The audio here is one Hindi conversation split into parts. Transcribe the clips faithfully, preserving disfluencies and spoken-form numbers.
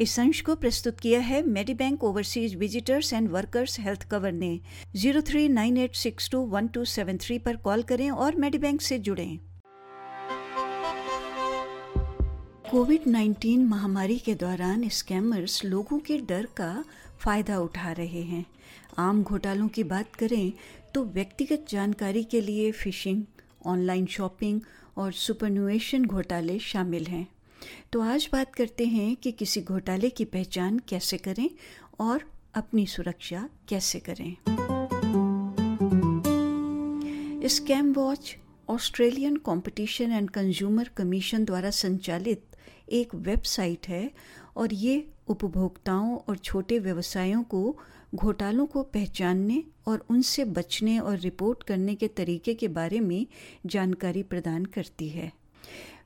इस अंश को प्रस्तुत किया है Medibank overseas visitors and workers health cover ने। Zero three nine eight six two one two seven three पर कॉल करें और मेडीबैंक से जुड़ें। कोविड-नाइन्टीन महामारी के दौरान स्कैमर्स लोगों के डर का फायदा उठा रहे हैं। आम घोटालों की बात करें तो व्यक्तिगत जानकारी के लिए फिशिंग, ऑनलाइन शॉपिंग और सुपरन्यूएशन घोटाले शामिल हैं। तो आज बात करते हैं कि किसी घोटाले की पहचान कैसे करें और अपनी सुरक्षा कैसे करें। Scam watch Australian competition and consumer commission द्वारा संचालित एक वेबसाइट है और ये उपभोक्ताओं और छोटे व्यवसायों को घोटालों को पहचानने और उनसे बचने और रिपोर्ट करने के तरीके के बारे में जानकारी प्रदान करती है।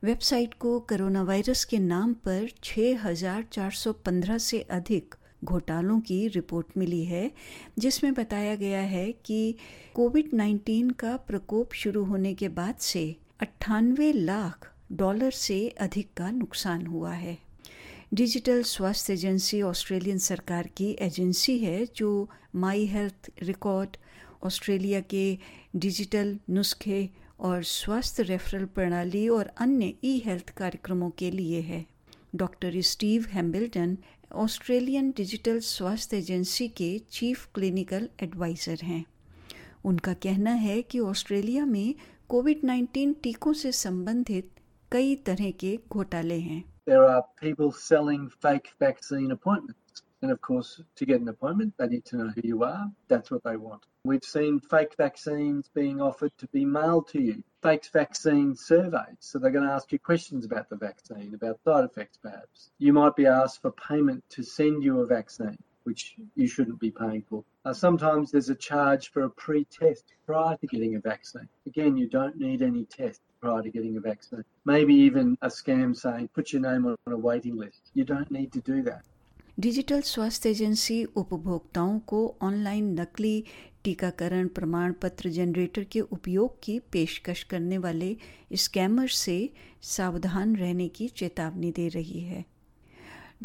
वेबसाइट को कोरोना वायरस के नाम पर छह हज़ार चार सौ पंद्रह से अधिक घोटालों की रिपोर्ट मिली है, जिसमें बताया गया है कि कोविड-नाइन्टीन का प्रकोप शुरू होने के बाद से अट्ठानवे लाख डॉलर से अधिक का नुकसान हुआ है। डिजिटल स्वास्थ्य एजेंसी ऑस्ट्रेलियन सरकार की एजेंसी है जो माई हेल्थ रिकॉर्ड, ऑस्ट्रेलिया के डिजिटल नुस्खे और स्वास्थ्य रेफरल प्रणाली और अन्य ई हेल्थ कार्यक्रमों के लिए है। Doctor Steve Hambleton Australian digital स्वास्थ्य एजेंसी के चीफ क्लिनिकल एडवाइज़र हैं। उनका कहना है कि ऑस्ट्रेलिया में कोविड-नाइन्टीन टीकों से संबंधित कई तरह के घोटाले हैं। There are people selling fake vaccine appointments, and of course, to get an appointment, they need to know who you are. That's what they want. We've seen fake vaccines being offered to be mailed to you. Fake vaccine surveys, so they're going to ask you questions about the vaccine, about side effects perhaps. You might be asked for payment to send you a vaccine, which you shouldn't be paying for. Uh, sometimes there's a charge for a pre-test prior to getting a vaccine. Again, you don't need any test prior to getting a vaccine. Maybe even a scam saying, put your name on a waiting list. You don't need to do that. Digital स्वास्थ्य एजेंसी उपभोक्ताओं को ऑनलाइन नकली टीकाकरण प्रमाण पत्र जनरेटर के उपयोग की पेशकश करने वाले स्कैमर से सावधान रहने की चेतावनी दे रही है।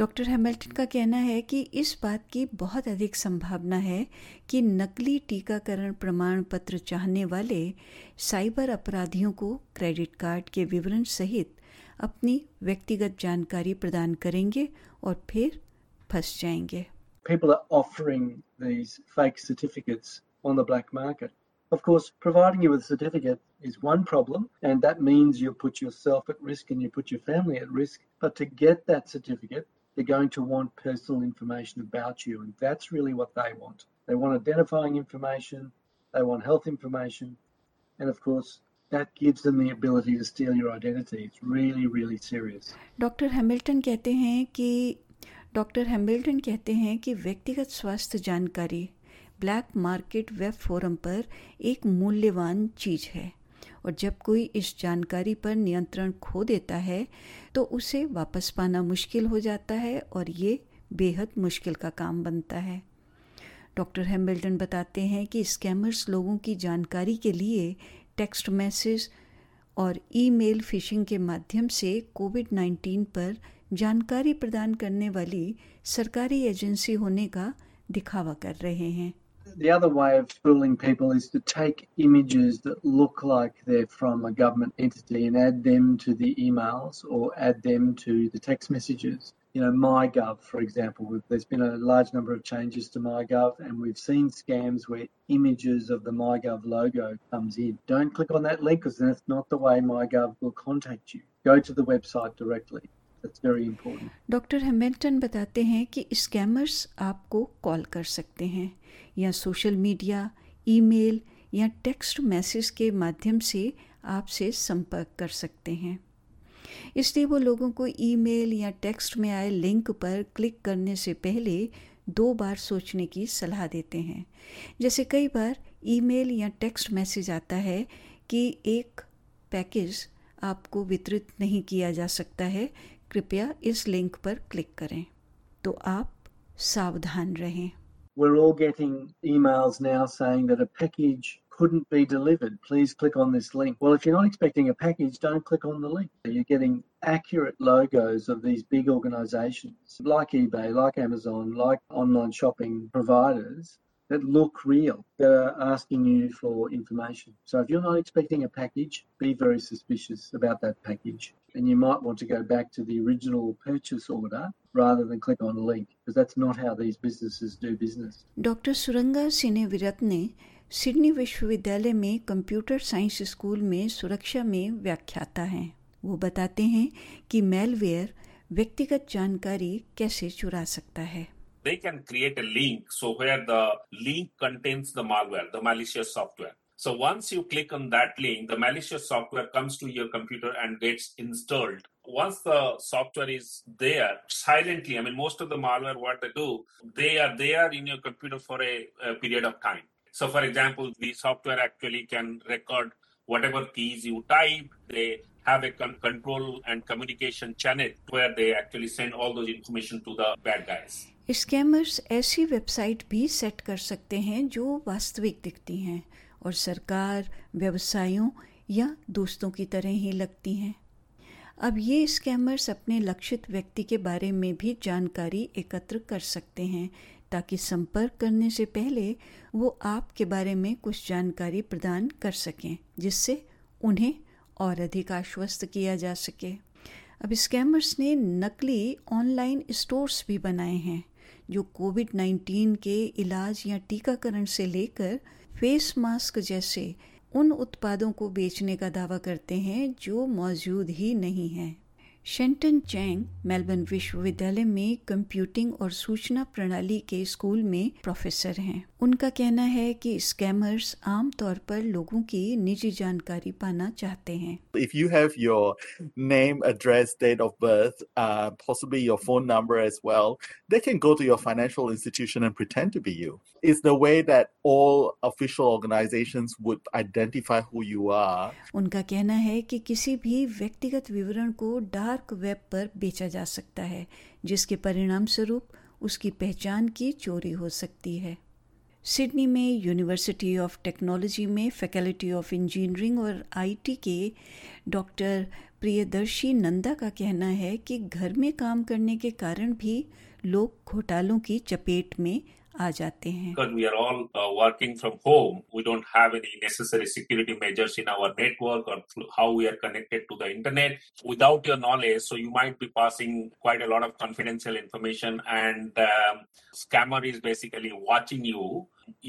डॉक्टर हैमिल्टन का कहना है कि इस बात की बहुत अधिक संभावना है कि नकली टीकाकरण प्रमाण पत्र चाहने वाले साइबर अपराधियों को क्रेडिट कार्ड के विवरण सहित अपनी व्यक्तिगत जानकारी प्रदान करेंगे और फिर फंस जाएंगे। People are offering these fake certificates on the black market. Of course, providing you with a certificate is one problem, and that means you put yourself at risk and you put your family at risk. But to get that certificate, they're going to want personal information about you, and that's really what they want. They want identifying information, they want health information, and of course, that gives them the ability to steal your identity. It's really, really serious. Doctor Hamilton कहते हैं कि डॉक्टर हैम्बल्टन कहते हैं कि व्यक्तिगत स्वास्थ्य जानकारी ब्लैक मार्केट वेब फोरम पर एक मूल्यवान चीज़ है और जब कोई इस जानकारी पर नियंत्रण खो देता है तो उसे वापस पाना मुश्किल हो जाता है और ये बेहद मुश्किल का काम बनता है। डॉक्टर हैम्बल्टन बताते हैं कि स्कैमर्स लोगों की जानकारी के लिए टेक्स्ट मैसेज और ईमेल फिशिंग के माध्यम से कोविड-नाइन्टीन पर जानकारी प्रदान करने वाली सरकारी एजेंसी होने का दिखावा कर रहे हैं। The other way of fooling people is to take images that look like they're from a government entity and add them to the emails or add them to the text messages. You know, MyGov, for example, there's been a large number of changes to MyGov and we've seen scams where images of the MyGov logo comes in. Don't click on that link because that's not the way MyGov will contact you. Go to the website directly. That's very important. Doctor Hambleton बताते हैं कि स्कैमर्स आपको कॉल कर सकते हैं या सोशल मीडिया, ईमेल या टेक्स्ट मैसेज के माध्यम से आपसे संपर्क कर सकते हैं। इसलिए वो लोगों को ईमेल या टेक्स्ट में आए लिंक पर क्लिक करने से पहले दो बार सोचने की सलाह देते हैं। जैसे कई बार ईमेल या टेक्स्ट मैसेज आता है कि एक पैकेज आपको वितरित नहीं किया जा सकता है, कृपया इस लिंक पर क्लिक करें, तो आप सावधान रहें। We're all getting emails now saying that a package couldn't be delivered. Please click on this link. Well, if you're not expecting a package, don't click on the link. You're getting accurate logos of these big organisations like eBay, like Amazon, like online shopping providers that look real, that are asking you for information. So if you're not expecting a package, be very suspicious about that package. And you might want to go back to the original purchase order rather than click on a link, because that's not how these businesses do business. Doctor Suranga Seneviratne Sydney विश्वविद्यालय में कंप्यूटर साइंस स्कूल में सुरक्षा में व्याख्याता हैं। वो बताते हैं कि मेलवेयर व्यक्तिगत जानकारी कैसे चुरा सकता है। They can create a link, so where the link contains the malware, the malicious software. So once you click on that link, the malicious software comes to your computer and gets installed. Once the software is there, silently, I mean, most of the malware, what they do, they are there in your computer for a, a period of time. So for example, the software actually can record whatever keys you type. They have a con- control and communication channel where they actually send all those information to the bad guys. Scammers ऐसी वेबसाइट भी सेट कर सकते हैं जो वास्तविक दिखती हैं और सरकार, व्यवसायों या दोस्तों की तरह ही लगती हैं। अब ये स्कैमर्स अपने लक्षित व्यक्ति के बारे में भी जानकारी एकत्र कर सकते हैं ताकि संपर्क करने से पहले वो आपके बारे में कुछ जानकारी प्रदान कर सकें, जिससे उन्हें और अधिक आश्वस्त किया जा सके। अब स्कैमर्स ने नकली ऑनलाइन स्टोर्स भी बनाए हैं जो कोविड उन्नीस के इलाज या टीकाकरण से लेकर फेस मास्क जैसे उन उत्पादों को बेचने का दावा करते हैं जो मौजूद ही नहीं हैं। शेंटन चैंग मेलबर्न विश्वविद्यालय में कंप्यूटिंग और सूचना प्रणाली के स्कूल में प्रोफेसर हैं। उनका कहना है कि स्कैमर्स आम तौर पर लोगों की निजी जानकारी पाना चाहते हैं। If you have your name, address, date of birth, uh, possibly your phone number as well, they can go to your financial institution and pretend to be you. It's the way that all official organizations would identify who you are. उनका कहना है कि किसी भी व्यक्तिगत विवरण को डार्क वेब पर बेचा जा सकता है, जिसके परिणाम स्वरूप उसकी पहचान की चोरी हो सकती है। सिडनी में यूनिवर्सिटी ऑफ टेक्नोलॉजी में फैकल्टी ऑफ इंजीनियरिंग और आईटी के डॉक्टर प्रियदर्शी नंदा का कहना है कि घर में काम करने के कारण भी लोग घोटालों की चपेट में आ जाते हैं। Because we are all uh, working from home, we don't have any necessary security measures in our network or how we are connected to the internet. Without your knowledge, so you might be passing quite a lot of confidential information, and um, scammer is basically watching you,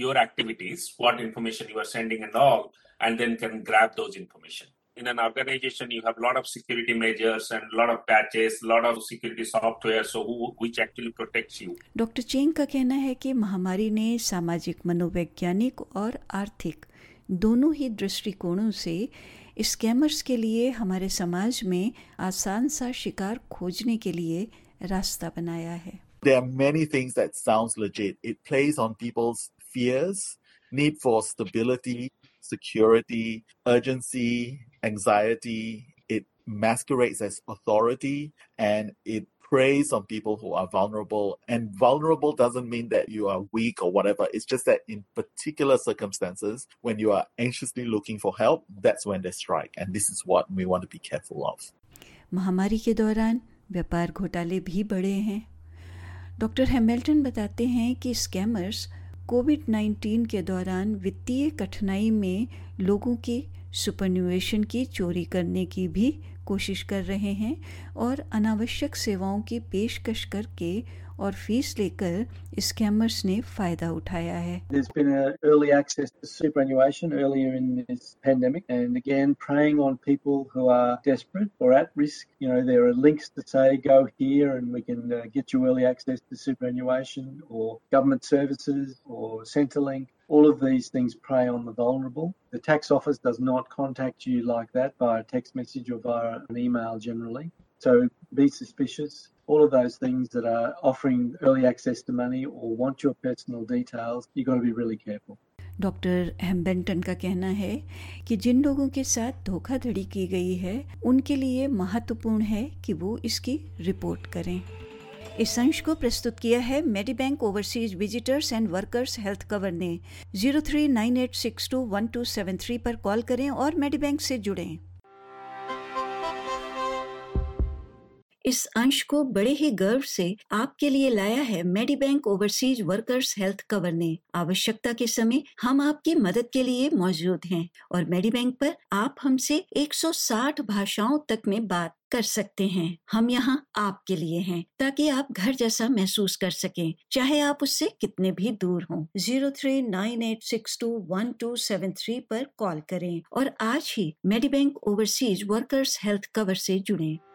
your activities, what information you are sending and all, and then can grab those information. In an organization, you have a lot of security measures and a lot of patches, a lot of security software, so who, which actually protects you. Doctor Cheng का कहना है कि महामारी ने सामाजिक, मनोवैज्ञानिक और आर्थिक दोनों ही दृष्टिकोणों से स्कैमर्स के लिए हमारे समाज में आसान सा शिकार खोजने के लिए रास्ता बनाया है। There are many things that sounds legit. It plays on people's fears, need for stability, security, urgency, anxiety. It masquerades as authority and it preys on people who are vulnerable. And vulnerable doesn't mean that you are weak or whatever. It's just that in particular circumstances, when you are anxiously looking for help, that's when they strike. And this is what we want to be careful of. महामारी के दौरान व्यापार घोटाले भी बढ़े हैं। डॉक्टर हैमिल्टन बताते हैं कि स्कैमर्स कोविड उन्नीस के दौरान वित्तीय कठिनाई में लोगों की सुपरन्यूएशन की चोरी करने की भी कोशिश कर रहे हैं और अनावश्यक सेवाओं की पेशकश करके और फीस लेकर स्कैमर्स ने फायदा उठाया है। There's been a early access to superannuation earlier in this pandemic, and again preying on people who are desperate or at risk. You know, there are links to say go here and we can uh, get you early access to superannuation or government services or Centrelink. All of these things prey on the vulnerable. The tax office does not contact you like that via text message or via an email generally. So be suspicious. All of those things that are offering early access to money or want your personal details, you got to be really careful. Doctor Hambleton का कहना है कि जिन लोगों के साथ धोखाधड़ी की गई है उनके लिए महत्वपूर्ण है कि वो इसकी रिपोर्ट करें। इस अंश को प्रस्तुत किया है Medibank overseas visitors and workers health cover ने। Zero three nine eight six two one two seven three पर कॉल करें और मेडीबैंक से जुड़ें। इस अंश को बड़े ही गर्व से आपके लिए लाया है Medibank overseas workers health cover ने। आवश्यकता के समय हम आपकी मदद के लिए मौजूद हैं और मेडीबैंक पर आप हमसे एक सौ साठ भाषाओं तक में बात कर सकते हैं। हम यहाँ आपके लिए हैं ताकि आप घर जैसा महसूस कर सकें, चाहे आप उससे कितने भी दूर हों। Zero three nine eight six two one two seven three पर कॉल करें और आज ही Medibank overseas workers health cover से जुड़ें।